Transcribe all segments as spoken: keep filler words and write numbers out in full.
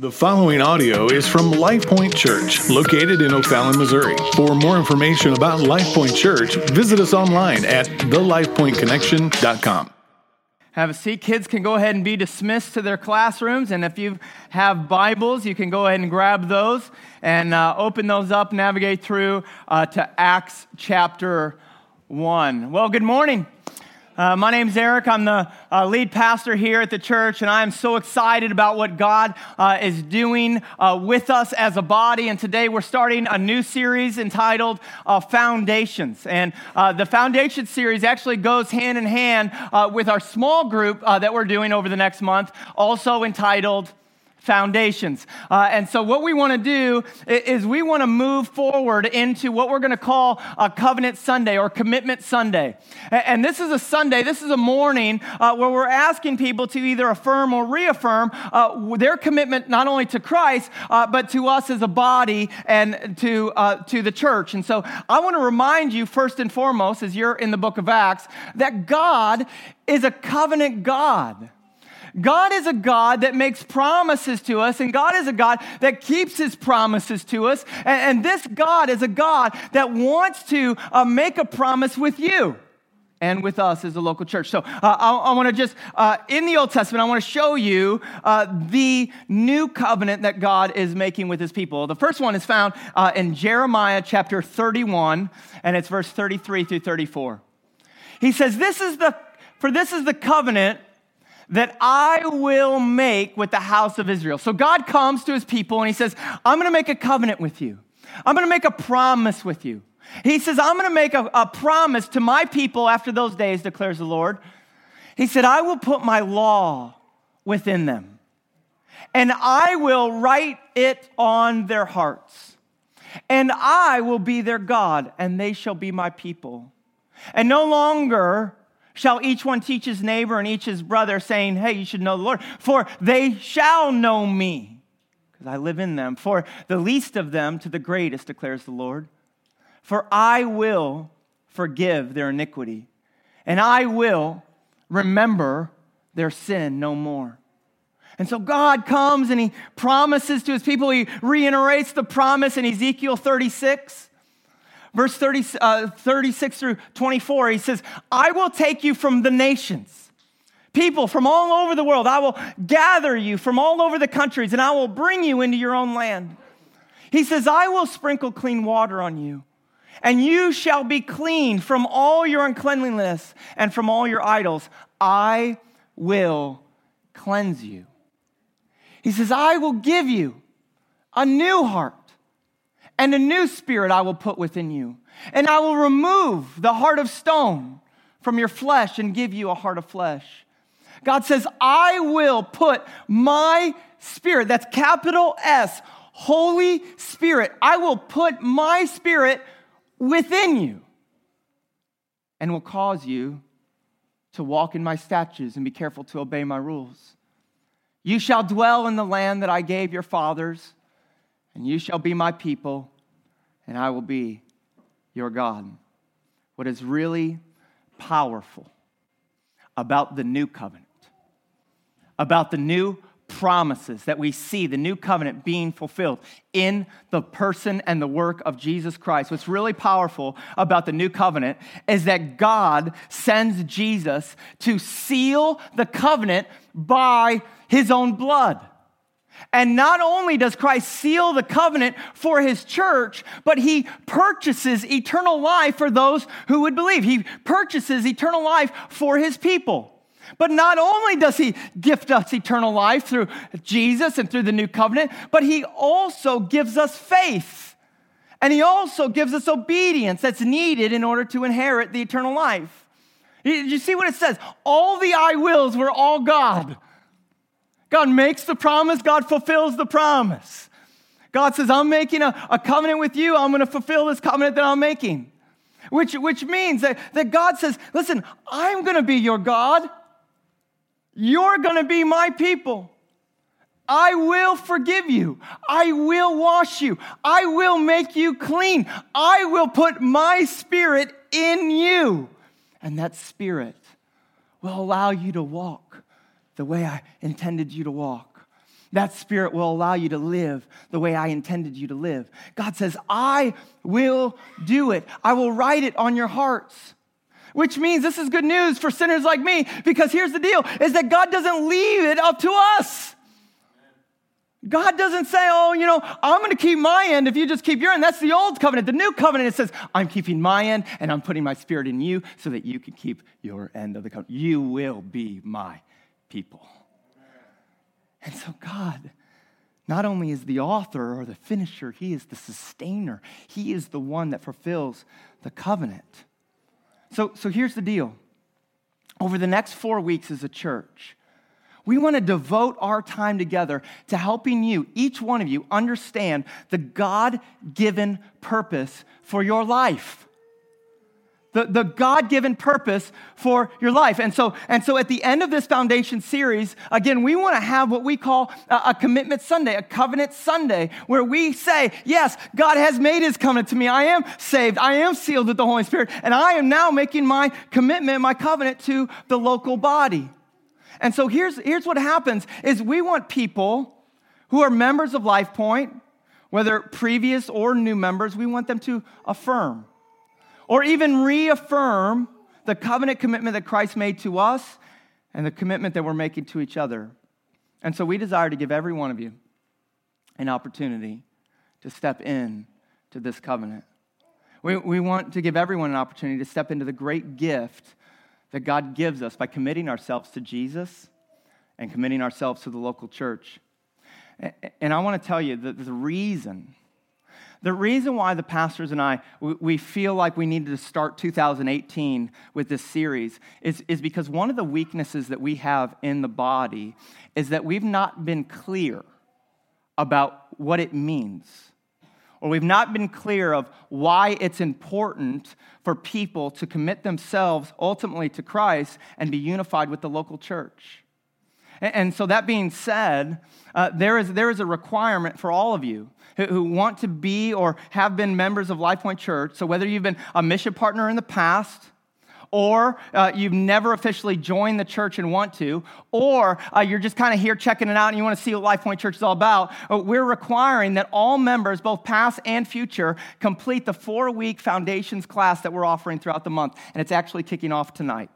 The following audio is from LifePoint Church, located in O'Fallon, Missouri. For more information about LifePoint Church, visit us online at the life point connection dot com. Have a seat. Kids can go ahead and be dismissed to their classrooms, and if you have Bibles, you can go ahead and grab those and uh, open those up, navigate through uh, to Acts chapter one. Well, good morning. Uh, my name's Eric. I'm the uh, lead pastor here at the church, and I am so excited about what God uh, is doing uh, with us as a body. And today we're starting a new series entitled uh, Foundations. And uh, the Foundation series actually goes hand in hand uh, with our small group uh, that we're doing over the next month, also entitled Foundations. Uh, and so what we want to do is we want to move forward into what we're going to call a Covenant Sunday or Commitment Sunday. And this is a Sunday, this is a morning uh, where we're asking people to either affirm or reaffirm uh, their commitment not only to Christ, uh, but to us as a body and to, uh, to the church. And so I want to remind you first and foremost, as you're in the book of Acts, that God is a covenant God. God is a God that makes promises to us, and God is a God that keeps his promises to us, and, and this God is a God that wants to uh, make a promise with you and with us as a local church. So uh, I, I want to just, uh, in the Old Testament, I want to show you uh, the new covenant that God is making with his people. The first one is found uh, in Jeremiah chapter thirty-one, and it's verse thirty-three through thirty-four. He says, "This is the for this is the covenant that I will make with the house of Israel." So God comes to his people and he says, I'm going to make a covenant with you. I'm going to make a promise with you. He says, I'm going to make a, a promise to my people after those days, declares the Lord. He said, I will put my law within them, and I will write it on their hearts, and I will be their God, and they shall be my people. And no longer shall each one teach his neighbor and each his brother, saying, hey, you should know the Lord. For they shall know me, because I live in them. For the least of them to the greatest, declares the Lord. For I will forgive their iniquity, and I will remember their sin no more. And so God comes and he promises to his people. He reiterates the promise in Ezekiel thirty-six. Verse thirty, uh, thirty-six through twenty-four, he says, I will take you from the nations, people from all over the world. I will gather you from all over the countries, and I will bring you into your own land. He says, I will sprinkle clean water on you, and you shall be clean from all your uncleanliness and from all your idols. I will cleanse you. He says, I will give you a new heart, and a new spirit I will put within you. And I will remove the heart of stone from your flesh and give you a heart of flesh. God says, I will put my spirit, that's capital S, Holy Spirit. I will put my spirit within you and will cause you to walk in my statutes and be careful to obey my rules. You shall dwell in the land that I gave your fathers, and you shall be my people, and I will be your God. What is really powerful about the new covenant, about the new promises that we see, the new covenant being fulfilled in the person and the work of Jesus Christ. What's really powerful about the new covenant is that God sends Jesus to seal the covenant by his own blood. And not only does Christ seal the covenant for his church, but he purchases eternal life for those who would believe. He purchases eternal life for his people. But not only does he gift us eternal life through Jesus and through the new covenant, but he also gives us faith. And he also gives us obedience that's needed in order to inherit the eternal life. You see what it says? All the I wills were all God. God makes the promise. God fulfills the promise. God says, I'm making a, a covenant with you. I'm going to fulfill this covenant that I'm making. Which, which means that, that God says, listen, I'm going to be your God. You're going to be my people. I will forgive you. I will wash you. I will make you clean. I will put my spirit in you. And that spirit will allow you to walk the way I intended you to walk. That Spirit will allow you to live the way I intended you to live. God says, I will do it. I will write it on your hearts. Which means this is good news for sinners like me, because here's the deal, is that God doesn't leave it up to us. God doesn't say, oh, you know, I'm going to keep my end if you just keep your end. That's the old covenant. The new covenant, it says, I'm keeping my end, and I'm putting my Spirit in you so that you can keep your end of the covenant. You will be my people. And so God, not only is the author or the finisher, he is the sustainer. He is the one that fulfills the covenant. So, so here's the deal. Over the next four weeks as a church, we want to devote our time together to helping you, each one of you, understand the God-given purpose for your life. The, the God-given purpose for your life. And so, and so at the end of this foundation series, again, we want to have what we call a, a commitment Sunday, a covenant Sunday, where we say, yes, God has made his covenant to me. I am saved. I am sealed with the Holy Spirit. And I am now making my commitment, my covenant to the local body. And so here's, here's what happens is we want people who are members of LifePoint, whether previous or new members, we want them to affirm. Or even reaffirm the covenant commitment that Christ made to us and the commitment that we're making to each other. And so we desire to give every one of you an opportunity to step in to this covenant. We, we want to give everyone an opportunity to step into the great gift that God gives us by committing ourselves to Jesus and committing ourselves to the local church. And I want to tell you that the reason... The reason why the pastors and I, we feel like we needed to start two thousand eighteen with this series is, is because one of the weaknesses that we have in the body is that we've not been clear about what it means, or we've not been clear of why it's important for people to commit themselves ultimately to Christ and be unified with the local church. And so that being said, uh, there is there is a requirement for all of you who, who want to be or have been members of LifePoint Church. So whether you've been a mission partner in the past, or uh, you've never officially joined the church and want to, or uh, you're just kind of here checking it out and you want to see what LifePoint Church is all about, uh, we're requiring that all members, both past and future, complete the four-week foundations class that we're offering throughout the month. And it's actually kicking off tonight.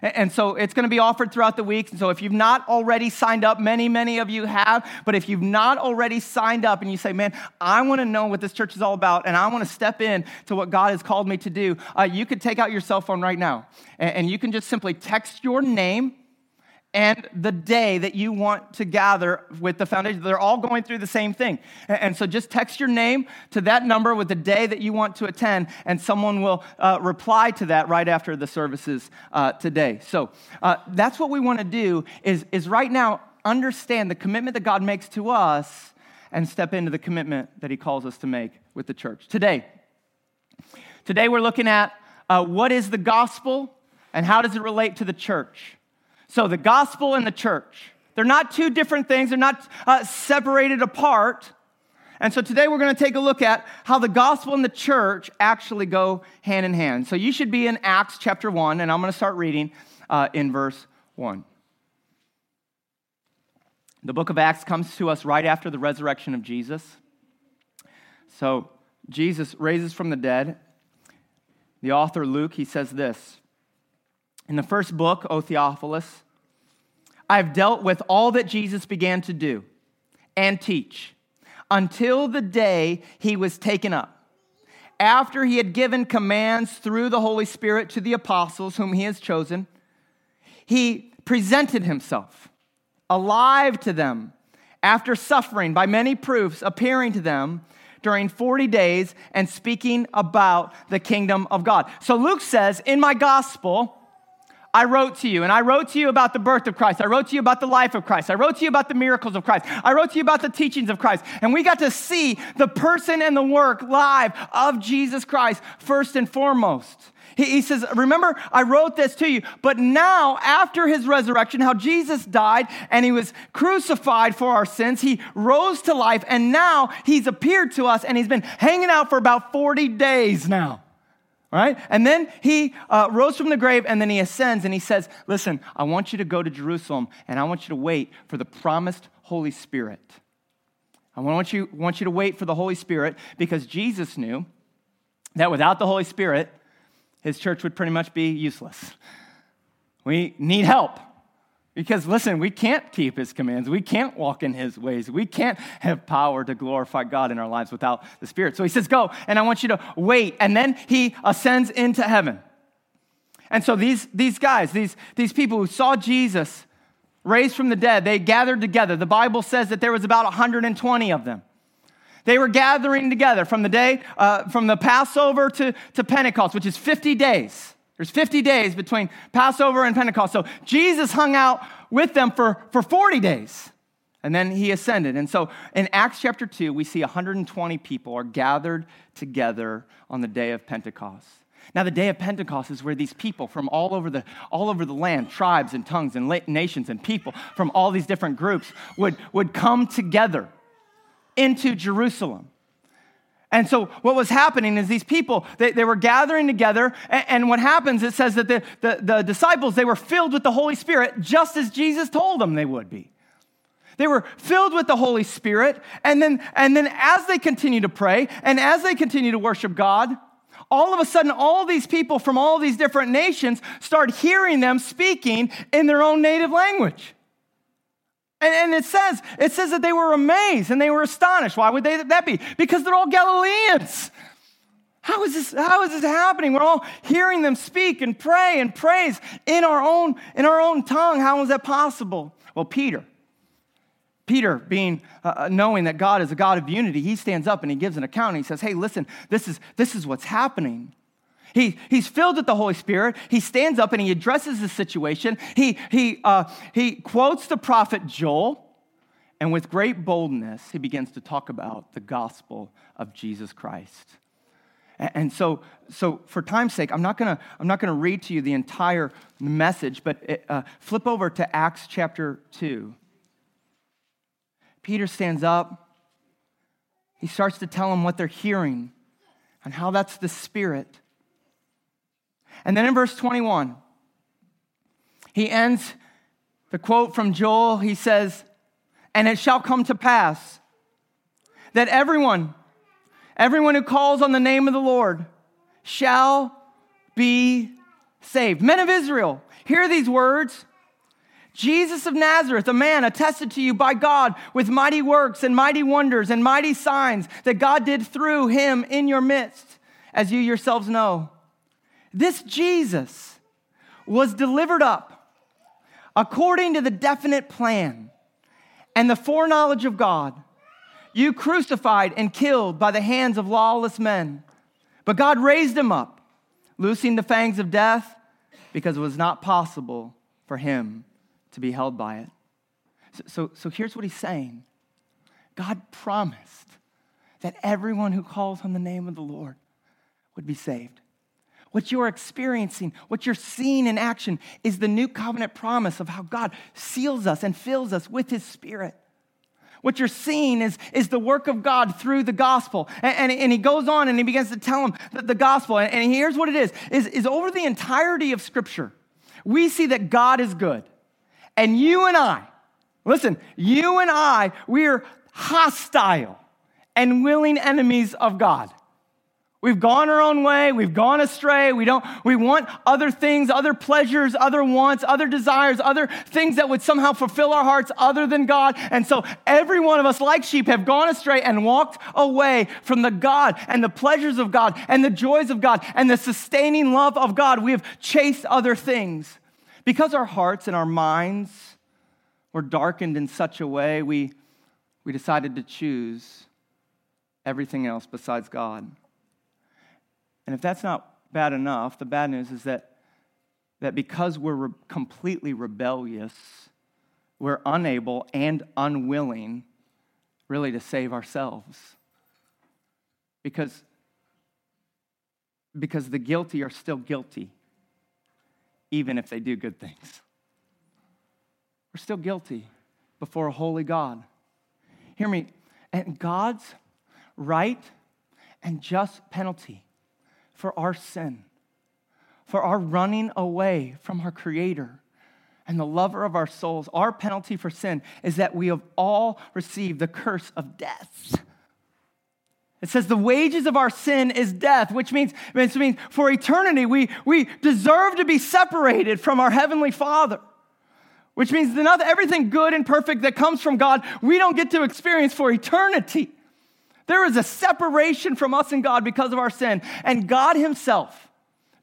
And so it's going to be offered throughout the week. And so if you've not already signed up, many, many of you have, but if you've not already signed up and you say, man, I want to know what this church is all about and I want to step in to what God has called me to do, uh, you could take out your cell phone right now and you can just simply text your name and the day that you want to gather with the foundation. They're all going through the same thing. And so just text your name to that number with the day that you want to attend, and someone will uh, reply to that right after the services uh, today. So uh, that's what we want to do is, is right now understand the commitment that God makes to us and step into the commitment that he calls us to make with the church. Today, today we're looking at uh, what is the gospel and how does it relate to the church? So the gospel and the church, they're not two different things. They're not uh, separated apart. And so today we're going to take a look at how the gospel and the church actually go hand in hand. So you should be in Acts chapter one, and I'm going to start reading uh, in verse one. The book of Acts comes to us right after the resurrection of Jesus. So Jesus raises from the dead. The author, Luke, he says this. In the first book, O Theophilus, I have dealt with all that Jesus began to do and teach until the day he was taken up, after he had given commands through the Holy Spirit to the apostles whom he has chosen. He presented himself alive to them after suffering by many proofs, appearing to them during forty days and speaking about the kingdom of God. So Luke says, in my gospel, I wrote to you, and I wrote to you about the birth of Christ. I wrote to you about the life of Christ. I wrote to you about the miracles of Christ. I wrote to you about the teachings of Christ. And we got to see the person and the work live of Jesus Christ first and foremost. He, he says, remember, I wrote this to you, but now after his resurrection, how Jesus died and he was crucified for our sins, he rose to life, and now he's appeared to us, and he's been hanging out for about forty days now. All right? And then he uh, rose from the grave, and then he ascends, and he says, listen, I want you to go to Jerusalem, and I want you to wait for the promised Holy Spirit. I want you, want you to wait for the Holy Spirit, because Jesus knew that without the Holy Spirit, his church would pretty much be useless. We need help. Because, listen, we can't keep his commands. We can't walk in his ways. We can't have power to glorify God in our lives without the Spirit. So he says, go, and I want you to wait. And then he ascends into heaven. And so these, these guys, these, these people who saw Jesus raised from the dead, they gathered together. The Bible says that there was about one hundred twenty of them. They were gathering together from the day, uh, from the Passover to, to Pentecost, which is fifty days. There's fifty days between Passover and Pentecost. So Jesus hung out with them for, for forty days, and then he ascended. And so in Acts chapter two, we see one hundred twenty people are gathered together on the day of Pentecost. Now, the day of Pentecost is where these people from all over the, all over the land, tribes and tongues and nations and people from all these different groups would, would come together into Jerusalem. And so what was happening is these people, they, they were gathering together, and, and what happens, it says that the, the, the disciples, they were filled with the Holy Spirit just as Jesus told them they would be. They were filled with the Holy Spirit, and then, and then as they continue to pray, and as they continue to worship God, all of a sudden, all these people from all these different nations start hearing them speaking in their own native language. And it says, it says that they were amazed and they were astonished. Why would they that be? Because they're all Galileans. How is this, how is this happening? We're all hearing them speak and pray and praise in our own, in our own tongue. How is that possible? Well, Peter, Peter being, uh, knowing that God is a God of unity, he stands up and he gives an account and he says, hey, listen, this is, this is what's happening. He, he's filled with the Holy Spirit. He stands up and he addresses the situation. He, he, uh, he quotes the prophet Joel, and with great boldness, he begins to talk about the gospel of Jesus Christ. And, and so, so for time's sake, I'm not gonna, I'm not gonna read to you the entire message, but it, uh, flip over to Acts chapter two. Peter stands up. He starts to tell them what they're hearing and how that's the Spirit. And then in verse twenty-one, he ends the quote from Joel. He says, and it shall come to pass that everyone, everyone who calls on the name of the Lord shall be saved. Men of Israel, hear these words. Jesus of Nazareth, a man attested to you by God with mighty works and mighty wonders and mighty signs that God did through him in your midst, as you yourselves know. This Jesus was delivered up according to the definite plan and the foreknowledge of God. You crucified and killed by the hands of lawless men. But God raised him up, loosing the fangs of death, because it was not possible for him to be held by it. So, so, so here's what he's saying. God promised that everyone who calls on the name of the Lord would be saved. What you're experiencing, what you're seeing in action is the new covenant promise of how God seals us and fills us with his Spirit. What you're seeing is, is the work of God through the gospel. And, and, and he goes on and he begins to tell them the, the gospel. And, and here's what it is, is, is over the entirety of Scripture, we see that God is good. And you and I, listen, you and I, we're hostile and willing enemies of God. We've gone our own way. We've gone astray. We don't. We want other things, other pleasures, other wants, other desires, other things that would somehow fulfill our hearts other than God. And so every one of us, like sheep, have gone astray and walked away from the God and the pleasures of God and the joys of God and the sustaining love of God. We have chased other things. Because our hearts and our minds were darkened in such a way, we, we decided to choose everything else besides God. And if that's not bad enough, the bad news is that, that because we're re- completely rebellious, we're unable and unwilling really to save ourselves. Because, because the guilty are still guilty, even if they do good things. We're still guilty before a holy God. Hear me. And God's right and just penalty for our sin, for our running away from our Creator, and the lover of our souls, our penalty for sin is that we have all received the curse of death. It says the wages of our sin is death, which means, which means for eternity we, we deserve to be separated from our Heavenly Father, which means that not everything good and perfect that comes from God, we don't get to experience for eternity. There is a separation from us and God because of our sin, and God himself,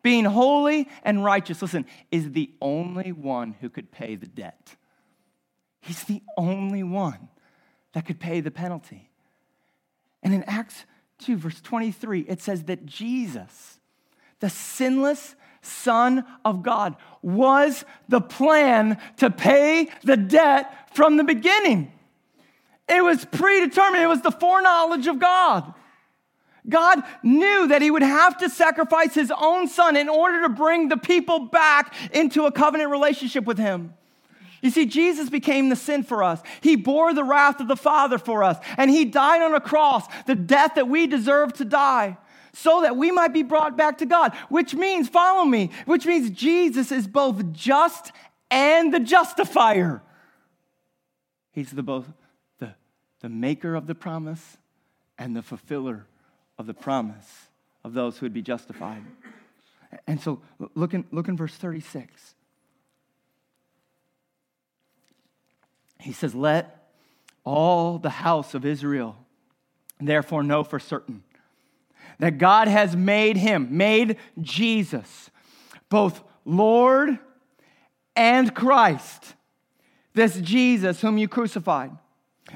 being holy and righteous, listen, is the only one who could pay the debt. He's the only one that could pay the penalty. And in Acts two, verse twenty-three, it says that Jesus, the sinless Son of God, was the plan to pay the debt from the beginning. It was predetermined. It was the foreknowledge of God. God knew that he would have to sacrifice his own son in order to bring the people back into a covenant relationship with him. You see, Jesus became the sin for us. He bore the wrath of the Father for us, and he died on a cross, the death that we deserve to die, so that we might be brought back to God, which means, follow me, which means Jesus is both just and the justifier. He's the both the, the maker of the promise and the fulfiller of the promise of those who would be justified. And so look in, look in verse thirty-six. He says, "Let all the house of Israel therefore know for certain that God has made him, made Jesus, both Lord and Christ, this Jesus whom you crucified."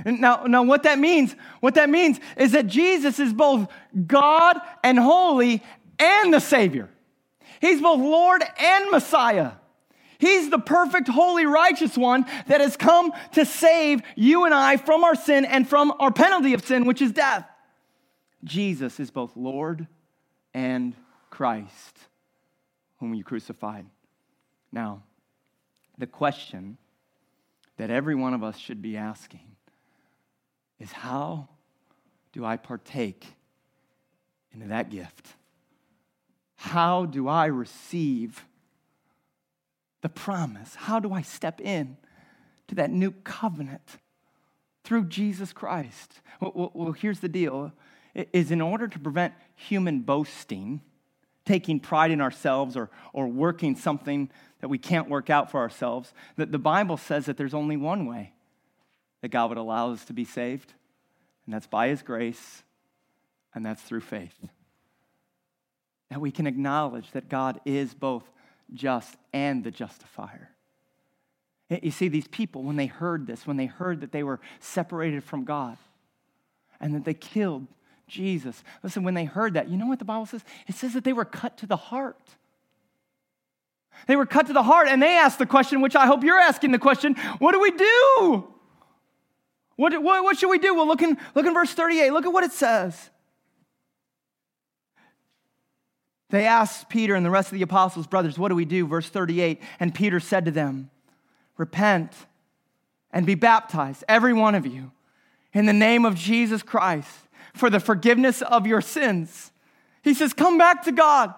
Now, now, what that means, what that means is that Jesus is both God and holy and the Savior. He's both Lord and Messiah. He's the perfect, holy, righteous one that has come to save you and I from our sin and from our penalty of sin, which is death. Jesus is both Lord and Christ, whom you crucified. Now, the question that every one of us should be asking is, how do I partake into that gift? How do I receive the promise? How do I step in to that new covenant through Jesus Christ? Well, well, well here's the deal. It is in order to prevent human boasting, taking pride in ourselves or, or working something that we can't work out for ourselves, that the Bible says that there's only one way that God would allow us to be saved, and that's by his grace, and that's through faith. That we can acknowledge that God is both just and the justifier. You see, these people, when they heard this, when they heard that they were separated from God and that they killed Jesus, listen, when they heard that, you know what the Bible says? It says that they were cut to the heart. They were cut to the heart, and they asked the question, which I hope you're asking the question, what do we do? What, what, what should we do? Well, look in, look in verse thirty-eight. Look at what it says. They asked Peter and the rest of the apostles, brothers, what do we do? Verse thirty-eight, and Peter said to them, repent and be baptized, every one of you, in the name of Jesus Christ, for the forgiveness of your sins. He says, come back to God.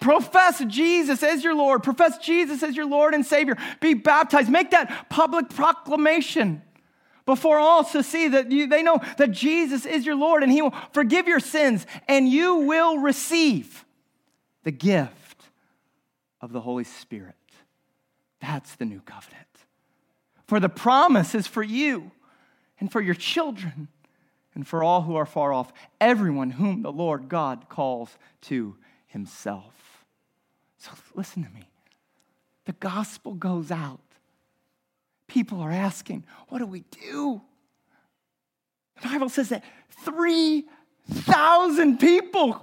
Profess Jesus as your Lord. Profess Jesus as your Lord and Savior. Be baptized. Make that public proclamation before all to see that you, they know that Jesus is your Lord, and he will forgive your sins, and you will receive the gift of the Holy Spirit. That's the new covenant. For the promise is for you and for your children and for all who are far off, everyone whom the Lord God calls to himself. So listen to me. The gospel goes out. People are asking, what do we do? The Bible says that three thousand people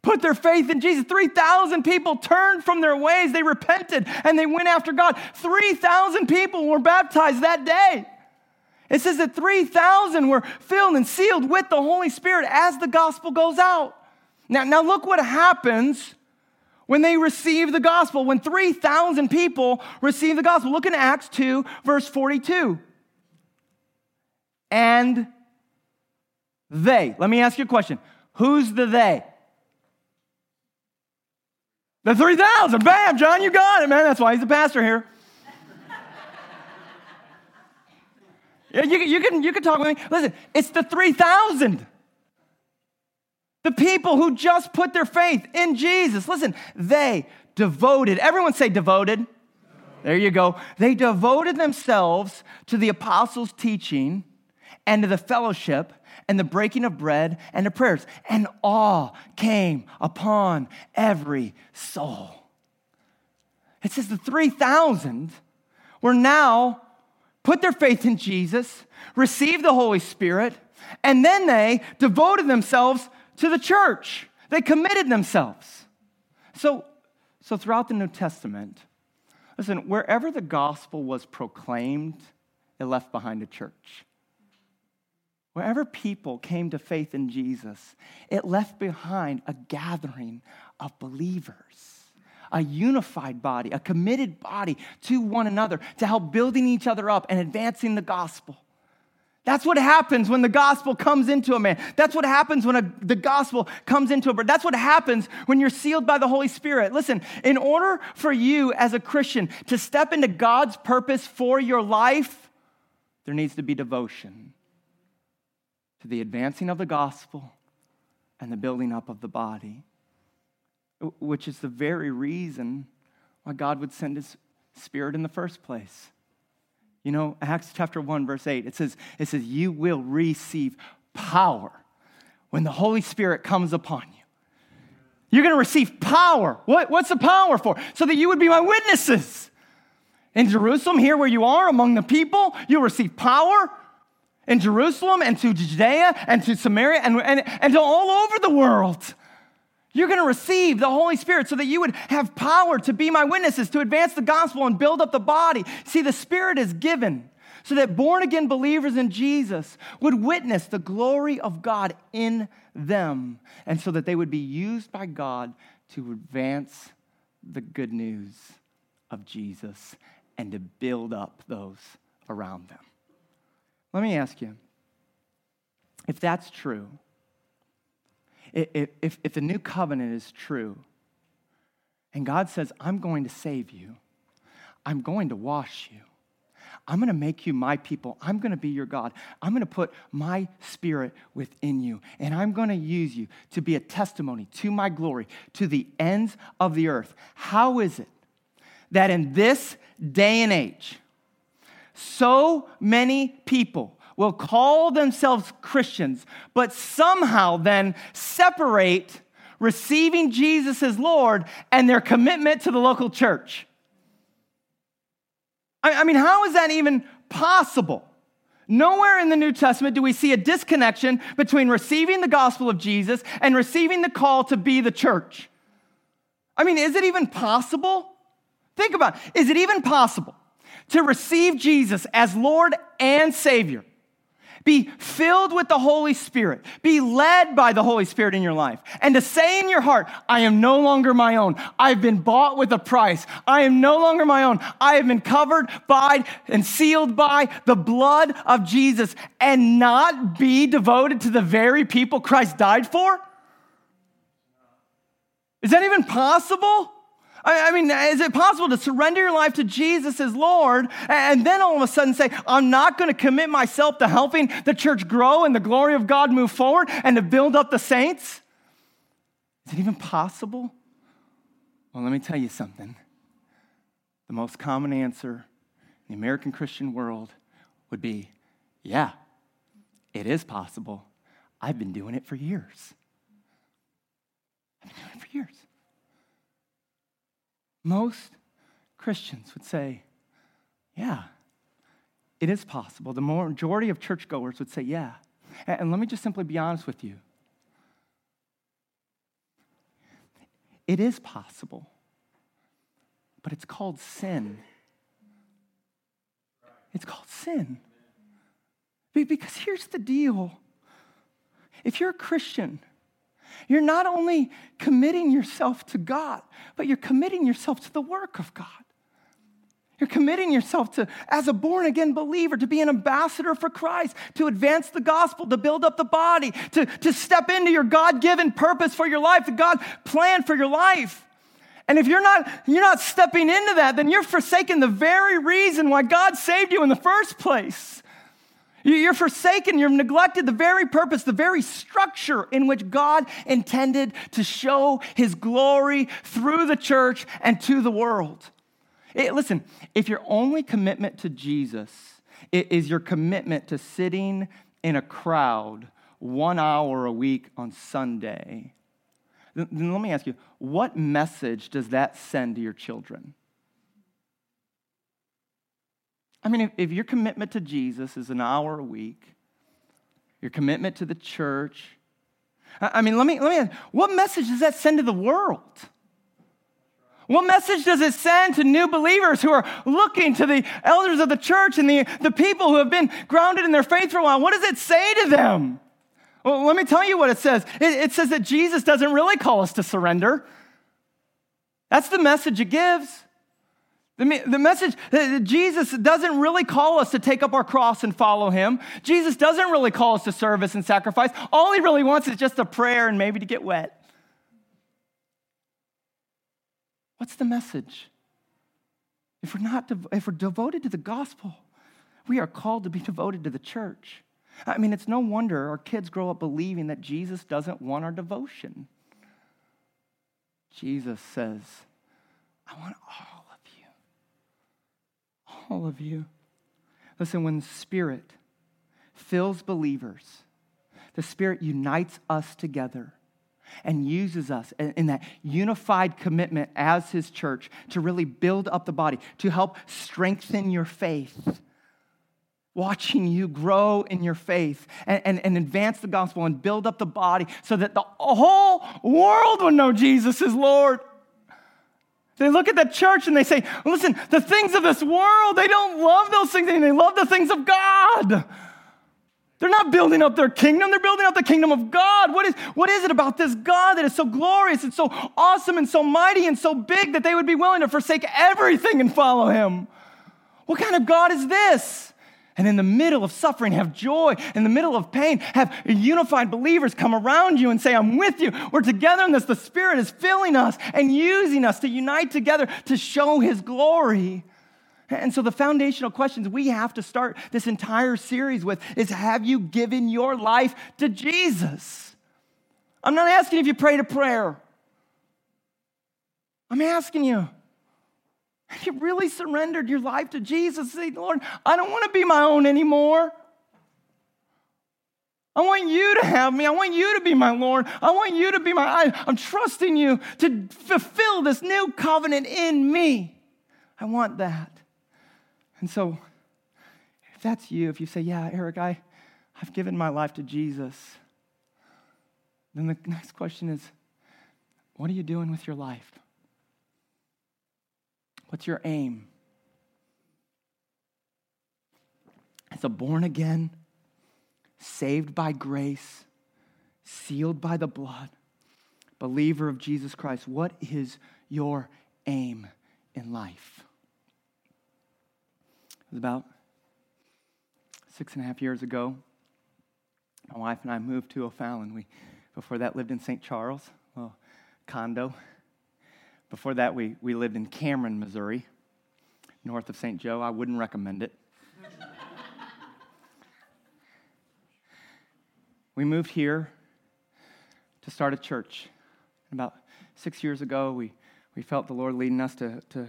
put their faith in Jesus. three thousand people turned from their ways. They repented and they went after God. three thousand people were baptized that day. It says that three thousand were filled and sealed with the Holy Spirit as the gospel goes out. Now, now look what happens when they receive the gospel, when three thousand people receive the gospel. Look in Acts two, verse forty-two. And they, let me ask you a question. Who's the they? The three thousand. Bam, John, you got it, man. That's why he's the pastor here. Yeah, you, you, can, you can talk with me. Listen, it's the three thousand. The people who just put their faith in Jesus. Listen, they devoted. Everyone say devoted. There you go. They devoted themselves to the apostles' teaching and to the fellowship and the breaking of bread and the prayers. And awe came upon every soul. It says the three thousand were now put their faith in Jesus, received the Holy Spirit, and then they devoted themselves to the church. They committed themselves. So, so throughout the New Testament, listen, wherever the gospel was proclaimed, it left behind a church. Wherever people came to faith in Jesus, it left behind a gathering of believers, a unified body, a committed body to one another to help building each other up and advancing the gospel. That's what happens when the gospel comes into a man. That's what happens when a, the gospel comes into a brother. That's what happens when you're sealed by the Holy Spirit. Listen, in order for you as a Christian to step into God's purpose for your life, there needs to be devotion to the advancing of the gospel and the building up of the body, which is the very reason why God would send his Spirit in the first place. You know, Acts chapter one, verse eight, it says, it says, you will receive power when the Holy Spirit comes upon you. You're going to receive power. What, what's the power for? So that you would be my witnesses. In Jerusalem, here where you are, among the people, you'll receive power in Jerusalem and to Judea and to Samaria and, and, and to all over the world. You're going to receive the Holy Spirit so that you would have power to be my witnesses, to advance the gospel and build up the body. See, the Spirit is given so that born-again believers in Jesus would witness the glory of God in them and so that they would be used by God to advance the good news of Jesus and to build up those around them. Let me ask you, if that's true, If, if, if the new covenant is true, and God says, I'm going to save you, I'm going to wash you, I'm going to make you my people, I'm going to be your God, I'm going to put my Spirit within you, and I'm going to use you to be a testimony to my glory, to the ends of the earth. How is it that in this day and age, so many people will call themselves Christians, but somehow then separate receiving Jesus as Lord and their commitment to the local church? I mean, how is that even possible? Nowhere in the New Testament do we see a disconnection between receiving the gospel of Jesus and receiving the call to be the church. I mean, is it even possible? Think about it. Is it even possible to receive Jesus as Lord and Savior? Be filled with the Holy Spirit. Be led by the Holy Spirit in your life. And to say in your heart, I am no longer my own. I've been bought with a price. I am no longer my own. I have been covered by and sealed by the blood of Jesus, and not be devoted to the very people Christ died for? Is that even possible? I mean, is it possible to surrender your life to Jesus as Lord and then all of a sudden say, I'm not going to commit myself to helping the church grow and the glory of God move forward and to build up the saints? Is it even possible? Well, let me tell you something. The most common answer in the American Christian world would be, yeah, it is possible. I've been doing it for years. I've been doing it for years. Most Christians would say, yeah, it is possible. The majority of churchgoers would say, yeah. And let me just simply be honest with you. It is possible, but it's called sin. It's called sin. Because here's the deal. If you're a Christian, you're not only committing yourself to God, but you're committing yourself to the work of God. You're committing yourself to, as a born-again believer, to be an ambassador for Christ, to advance the gospel, to build up the body, to, to step into your God-given purpose for your life, the God plan for your life. And if you're not, you're not stepping into that, then you're forsaking the very reason why God saved you in the first place. You're forsaken, you're neglected, the very purpose, the very structure in which God intended to show his glory through the church and to the world. It, listen, if your only commitment to Jesus is your commitment to sitting in a crowd one hour a week on Sunday, then let me ask you, what message does that send to your children? I mean, if, if your commitment to Jesus is an hour a week, your commitment to the church, I, I mean, let me let me ask, what message does that send to the world? What message does it send to new believers who are looking to the elders of the church and the, the people who have been grounded in their faith for a while? What does it say to them? Well, let me tell you what it says. It, it says that Jesus doesn't really call us to surrender. That's the message it gives. The, the message that Jesus doesn't really call us to take up our cross and follow him. Jesus doesn't really call us to service and sacrifice. All he really wants is just a prayer and maybe to get wet. What's the message? If we're not, if we're devoted to the gospel, we are called to be devoted to the church. I mean, it's no wonder our kids grow up believing that Jesus doesn't want our devotion. Jesus says, I want all. All of you. Listen, when the Spirit fills believers, the Spirit unites us together and uses us in that unified commitment as his church to really build up the body, to help strengthen your faith, watching you grow in your faith and, and, and advance the gospel and build up the body so that the whole world would know Jesus is Lord. They look at the church and they say, listen, the things of this world, they don't love those things, they love the things of God. They're not building up their kingdom, they're building up the kingdom of God. What is, what is it about this God that is so glorious and so awesome and so mighty and so big that they would be willing to forsake everything and follow him? What kind of God is this? And in the middle of suffering, have joy. In the middle of pain, have unified believers come around you and say, I'm with you. We're together in this. The Spirit is filling us and using us to unite together to show his glory. And so the foundational questions we have to start this entire series with is, have you given your life to Jesus? I'm not asking if you prayed a prayer. I'm asking you, have you really surrendered your life to Jesus? Say, Lord, I don't want to be my own anymore. I want you to have me. I want you to be my Lord. I want you to be my, I, I'm trusting you to fulfill this new covenant in me. I want that. And so if that's you, if you say, yeah, Eric, I, I've given my life to Jesus, then the next question is, what are you doing with your life? What's your aim? As a born again, saved by grace, sealed by the blood, believer of Jesus Christ, what is your aim in life? It was about six and a half years ago, my wife and I moved to O'Fallon. We, before that, lived in Saint Charles, a little condo. Before that, we, we lived in Cameron, Missouri, north of Saint Joe. I wouldn't recommend it. We moved here to start a church. About six years ago, we, we felt the Lord leading us to, to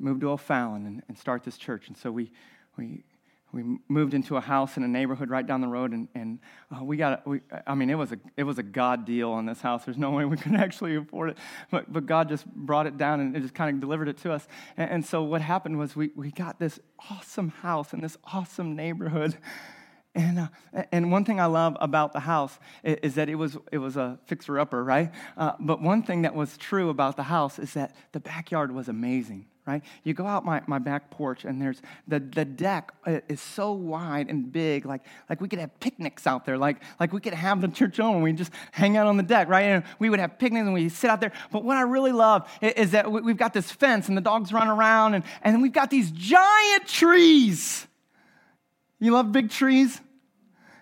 move to O'Fallon and, and start this church. And so we we we moved into a house in a neighborhood right down the road, and, and uh, we got, we, I mean, it was a it was a God deal on this house. There's no way we could actually afford it, but but God just brought it down and it just kind of delivered it to us. And, and so what happened was we, we got this awesome house in this awesome neighborhood, and uh, and one thing I love about the house is, is that it was it was a fixer-upper, right? Uh, but one thing that was true about the house is that the backyard was amazing. Right? You go out my, my back porch, and there's the, the deck is so wide and big, like like we could have picnics out there, like like we could have the church on, and we just hang out on the deck, right? And we would have picnics, and we sit out there. But what I really love is that we've got this fence, and the dogs run around, and, and we've got these giant trees. You love big trees?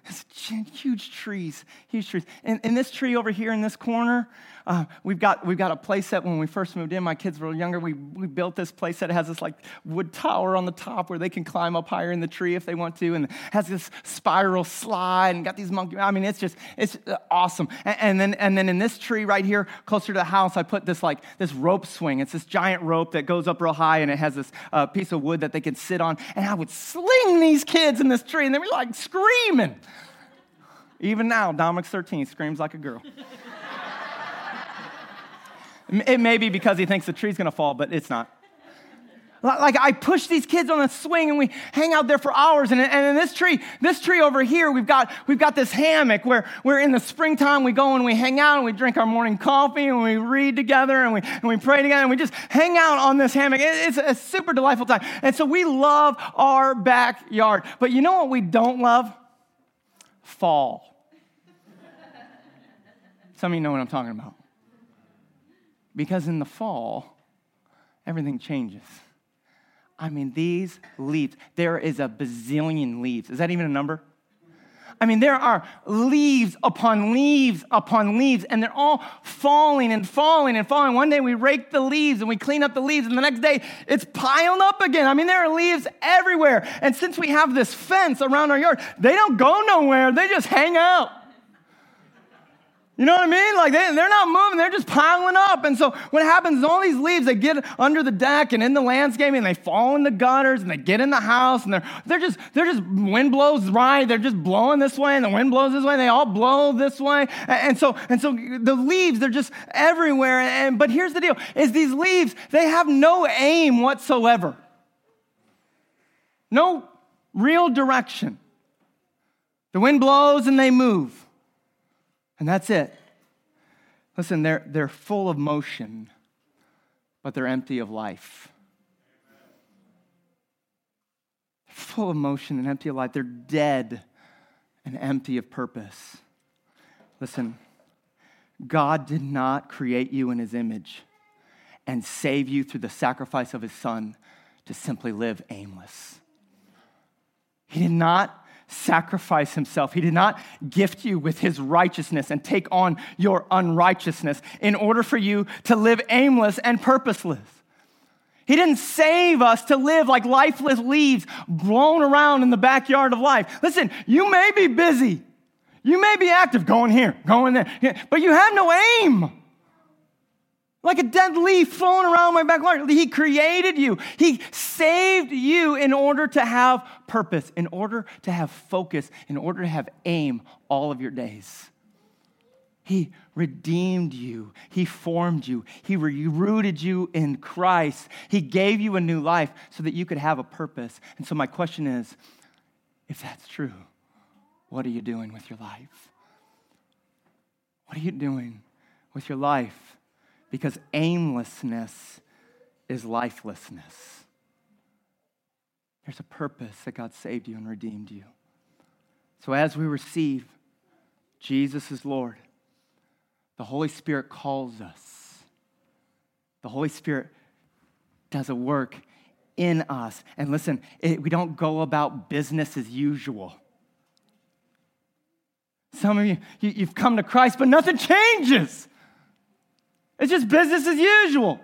It's huge trees, huge trees. And, and this tree over here in this corner, uh, we've got we've got a play set. When we first moved in, my kids were younger, we, we built this play set. It has this like wood tower on the top where they can climb up higher in the tree if they want to, and it has this spiral slide and got these monkey. I mean, it's just it's awesome. And, and then and then in this tree right here, closer to the house, I put this like this rope swing. It's this giant rope that goes up real high, and it has this uh, piece of wood that they can sit on. And I would sling these kids in this tree, and they were like screaming. Even now, Dominic's thirteen, screams like a girl. It may be because he thinks the tree's going to fall, but it's not. Like, I push these kids on a swing, and we hang out there for hours. And, and in this tree, this tree over here, we've got we've got this hammock where, where in the springtime we go and we hang out and we drink our morning coffee and we read together and we and we pray together and we just hang out on this hammock. It, it's a super delightful time. And so we love our backyard. But you know what we don't love? Fall. Some of you know what I'm talking about. Because in the fall, everything changes. I mean, these leaves, there is a bazillion leaves. Is that even a number? I mean, there are leaves upon leaves upon leaves, and they're all falling and falling and falling. One day we rake the leaves and we clean up the leaves, and the next day it's piled up again. I mean, there are leaves everywhere. And since we have this fence around our yard, they don't go nowhere. They just hang out. You know what I mean? Like, they, they're not moving. They're just piling up. And so what happens is all these leaves, they get under the deck and in the landscaping, and they fall in the gutters, and they get in the house, and they're, they're just, they're just, wind blows right. They're just blowing this way, and the wind blows this way, and they all blow this way. And so, and so the leaves, they're just everywhere. And but here's the deal, is these leaves, they have no aim whatsoever. No real direction. The wind blows, and they move. And that's it. Listen, they're, they're full of motion, but they're empty of life. They're full of motion and empty of life. They're dead and empty of purpose. Listen, God did not create you in his image and save you through the sacrifice of his son to simply live aimless. He did not sacrifice himself. He did not gift you with his righteousness and take on your unrighteousness in order for you to live aimless and purposeless. He didn't save us to live like lifeless leaves blown around in the backyard of life. Listen, you may be busy. You may be active, going here, going there, but you have no aim. Like a dead leaf flowing around my backyard. He created you. He saved you in order to have purpose, in order to have focus, in order to have aim all of your days. He redeemed you. He formed you. He rooted you in Christ. He gave you a new life so that you could have a purpose. And so my question is, if that's true, what are you doing with your life? What are you doing with your life? Because aimlessness is lifelessness. There's a purpose that God saved you and redeemed you. So as we receive Jesus is Lord, the Holy Spirit calls us. The Holy Spirit does a work in us. And listen, it, we don't go about business as usual. Some of you, you you've come to Christ, but nothing changes. It's just business as usual.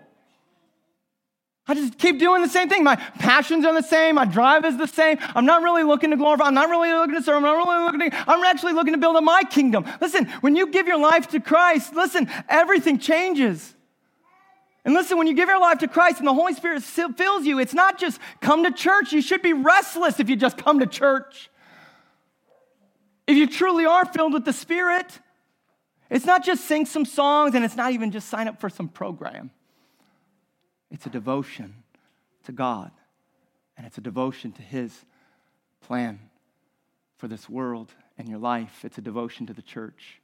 I just keep doing the same thing. My passions are the same. My drive is the same. I'm not really looking to glorify. I'm not really looking to serve. I'm not really looking to, I'm actually looking to build up my kingdom. Listen, when you give your life to Christ, listen, everything changes. And listen, when you give your life to Christ and the Holy Spirit fills you, it's not just come to church. You should be restless if you just come to church. If you truly are filled with the Spirit, it's not just sing some songs, and it's not even just sign up for some program. It's a devotion to God, and it's a devotion to his plan for this world and your life. It's a devotion to the church,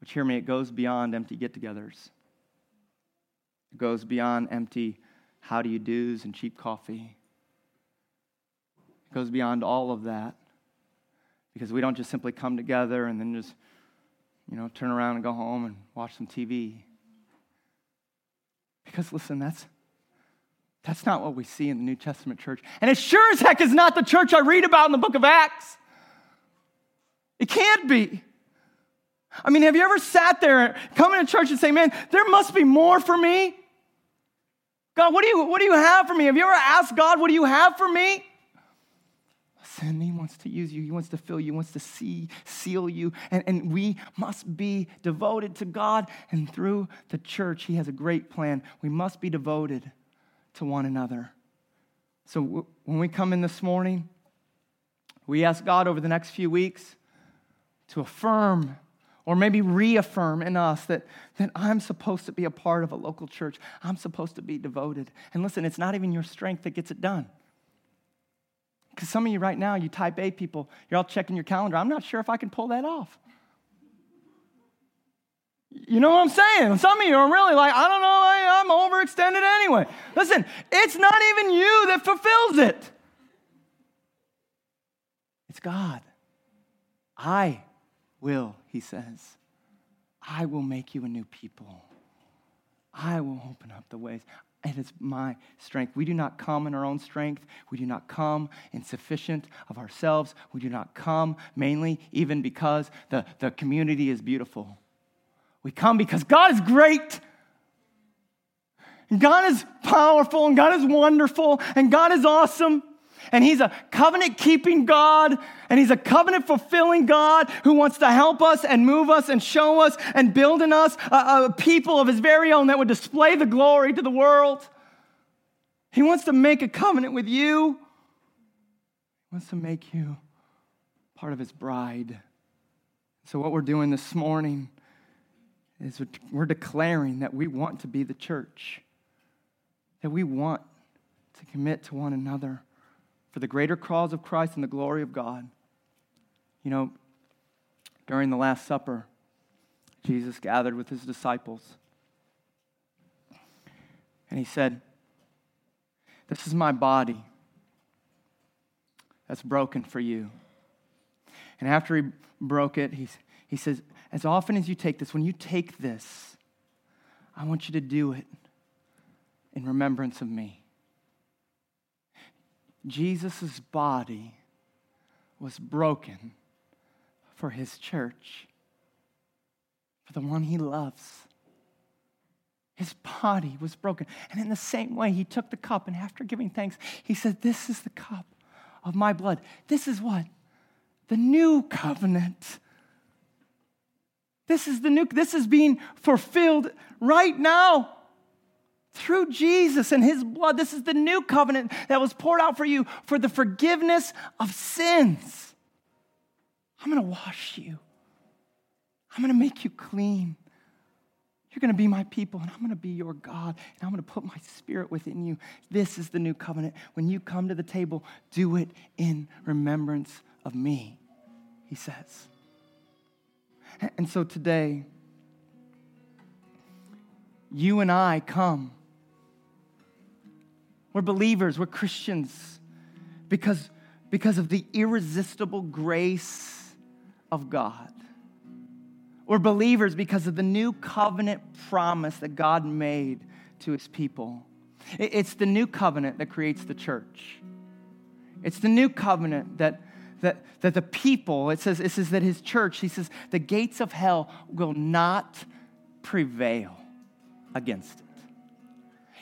which, hear me, it goes beyond empty get-togethers. It goes beyond empty how-do-you-dos and cheap coffee. It goes beyond all of that, because we don't just simply come together and then just, you know, turn around and go home and watch some T V. Because listen, that's that's not what we see in the New Testament church. And it sure as heck is not the church I read about in the book of Acts. It can't be. I mean, have you ever sat there, coming to church and say, man, there must be more for me? God, what do you, what do you have for me? Have you ever asked God, what do you have for me? Listen, he wants to use you. He wants to fill you. He wants to see, seal you. And, and we must be devoted to God. And through the church, he has a great plan. We must be devoted to one another. So w- when we come in this morning, we ask God over the next few weeks to affirm or maybe reaffirm in us that, that I'm supposed to be a part of a local church. I'm supposed to be devoted. And listen, it's not even your strength that gets it done. Because some of you right now, you type A people, you're all checking your calendar. I'm not sure if I can pull that off. You know what I'm saying? Some of you are really like, I don't know, I, I'm overextended anyway. Listen, it's not even you that fulfills it. It's God. I will, he says. I will make you a new people. I will open up the ways. It is my strength. We do not come in our own strength. We do not come insufficient of ourselves. We do not come mainly even because the, the community is beautiful. We come because God is great. And God is powerful, and God is wonderful, and God is awesome. And he's a covenant-keeping God, and he's a covenant-fulfilling God who wants to help us and move us and show us and build in us a, a people of his very own that would display the glory to the world. He wants to make a covenant with you. He wants to make you part of his bride. So what we're doing this morning is we're declaring that we want to be the church, that we want to commit to one another for the greater cause of Christ and the glory of God. You know, during the Last Supper, Jesus gathered with his disciples. And he said, "This is my body that's broken for you." And after he broke it, he, he says, as often as you take this, when you take this, I want you to do it in remembrance of me. Jesus' body was broken for his church, for the one he loves. His body was broken. And in the same way, he took the cup, and after giving thanks, he said, "This is the cup of my blood." This is what? The new covenant. This is the new, this is being fulfilled right now. Through Jesus and his blood, this is the new covenant that was poured out for you for the forgiveness of sins. I'm going to wash you. I'm going to make you clean. You're going to be my people, and I'm going to be your God, and I'm going to put my spirit within you. This is the new covenant. When you come to the table, do it in remembrance of me, he says. And so today, you and I come. We're believers, we're Christians, because, because of the irresistible grace of God. We're believers because of the new covenant promise that God made to his people. It's the new covenant that creates the church. It's the new covenant that that, that the people, it says, it says that his church, he says, the gates of hell will not prevail against it.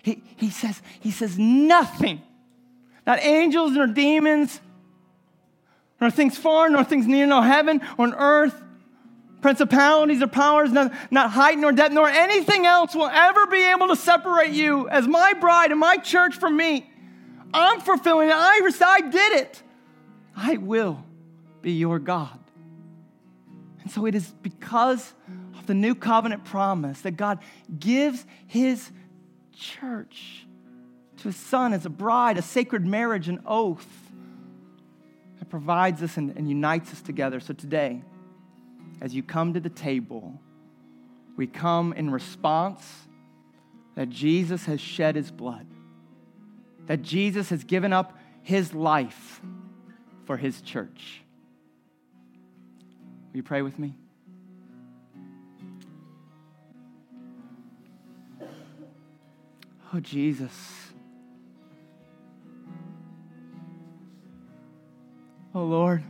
He, he says, he says nothing, not angels nor demons, nor things far, nor things near, nor heaven or on earth, principalities or powers, not, not height nor depth, nor anything else will ever be able to separate you as my bride and my church from me. I'm fulfilling it. I, I did it. I will be your God. And so it is because of the new covenant promise that God gives his church to his son as a bride, a sacred marriage, an oath that provides us and, and unites us together. So today, as you come to the table, we come in response that Jesus has shed his blood, that Jesus has given up his life for his church. Will you pray with me? Oh, Jesus. Oh, Lord.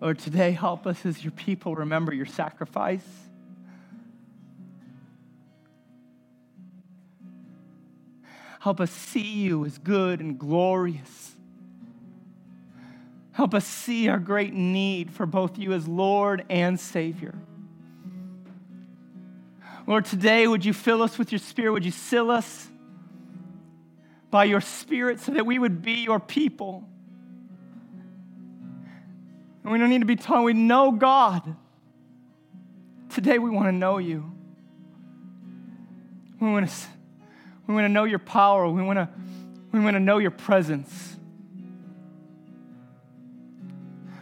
Lord, today help us as your people remember your sacrifice. Help us see you as good and glorious. Help us see our great need for both you as Lord and Savior. Lord, today would you fill us with your Spirit? Would you seal us by your Spirit so that we would be your people? And we don't need to be told, we know God. Today we want to know you. We want to... We want to know your power. We want to, we want to know your presence.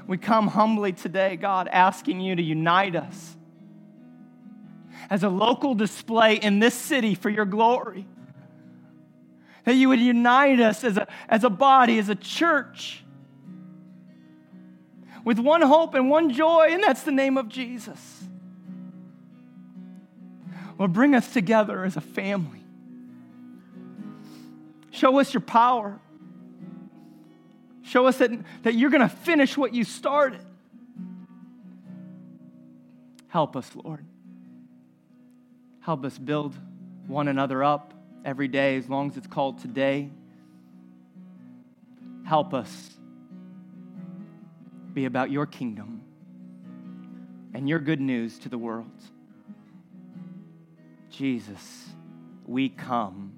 We come humbly today, God, asking you to unite us as a local display in this city for your glory. That you would unite us as a, as a body, as a church, with one hope and one joy, and that's the name of Jesus. Lord, bring us together as a family. Show us your power. Show us that, that you're going to finish what you started. Help us, Lord. Help us build one another up every day as long as it's called today. Help us be about your kingdom and your good news to the world. Jesus, we come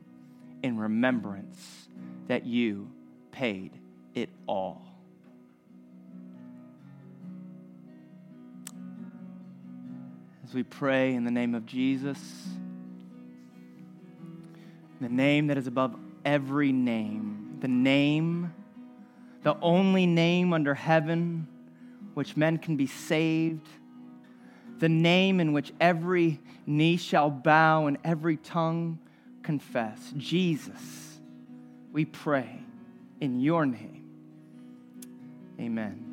in remembrance that you paid it all. As we pray in the name of Jesus, the name that is above every name, the name, the only name under heaven which men can be saved, the name in which every knee shall bow and every tongue confess. Jesus, we pray in your name. Amen.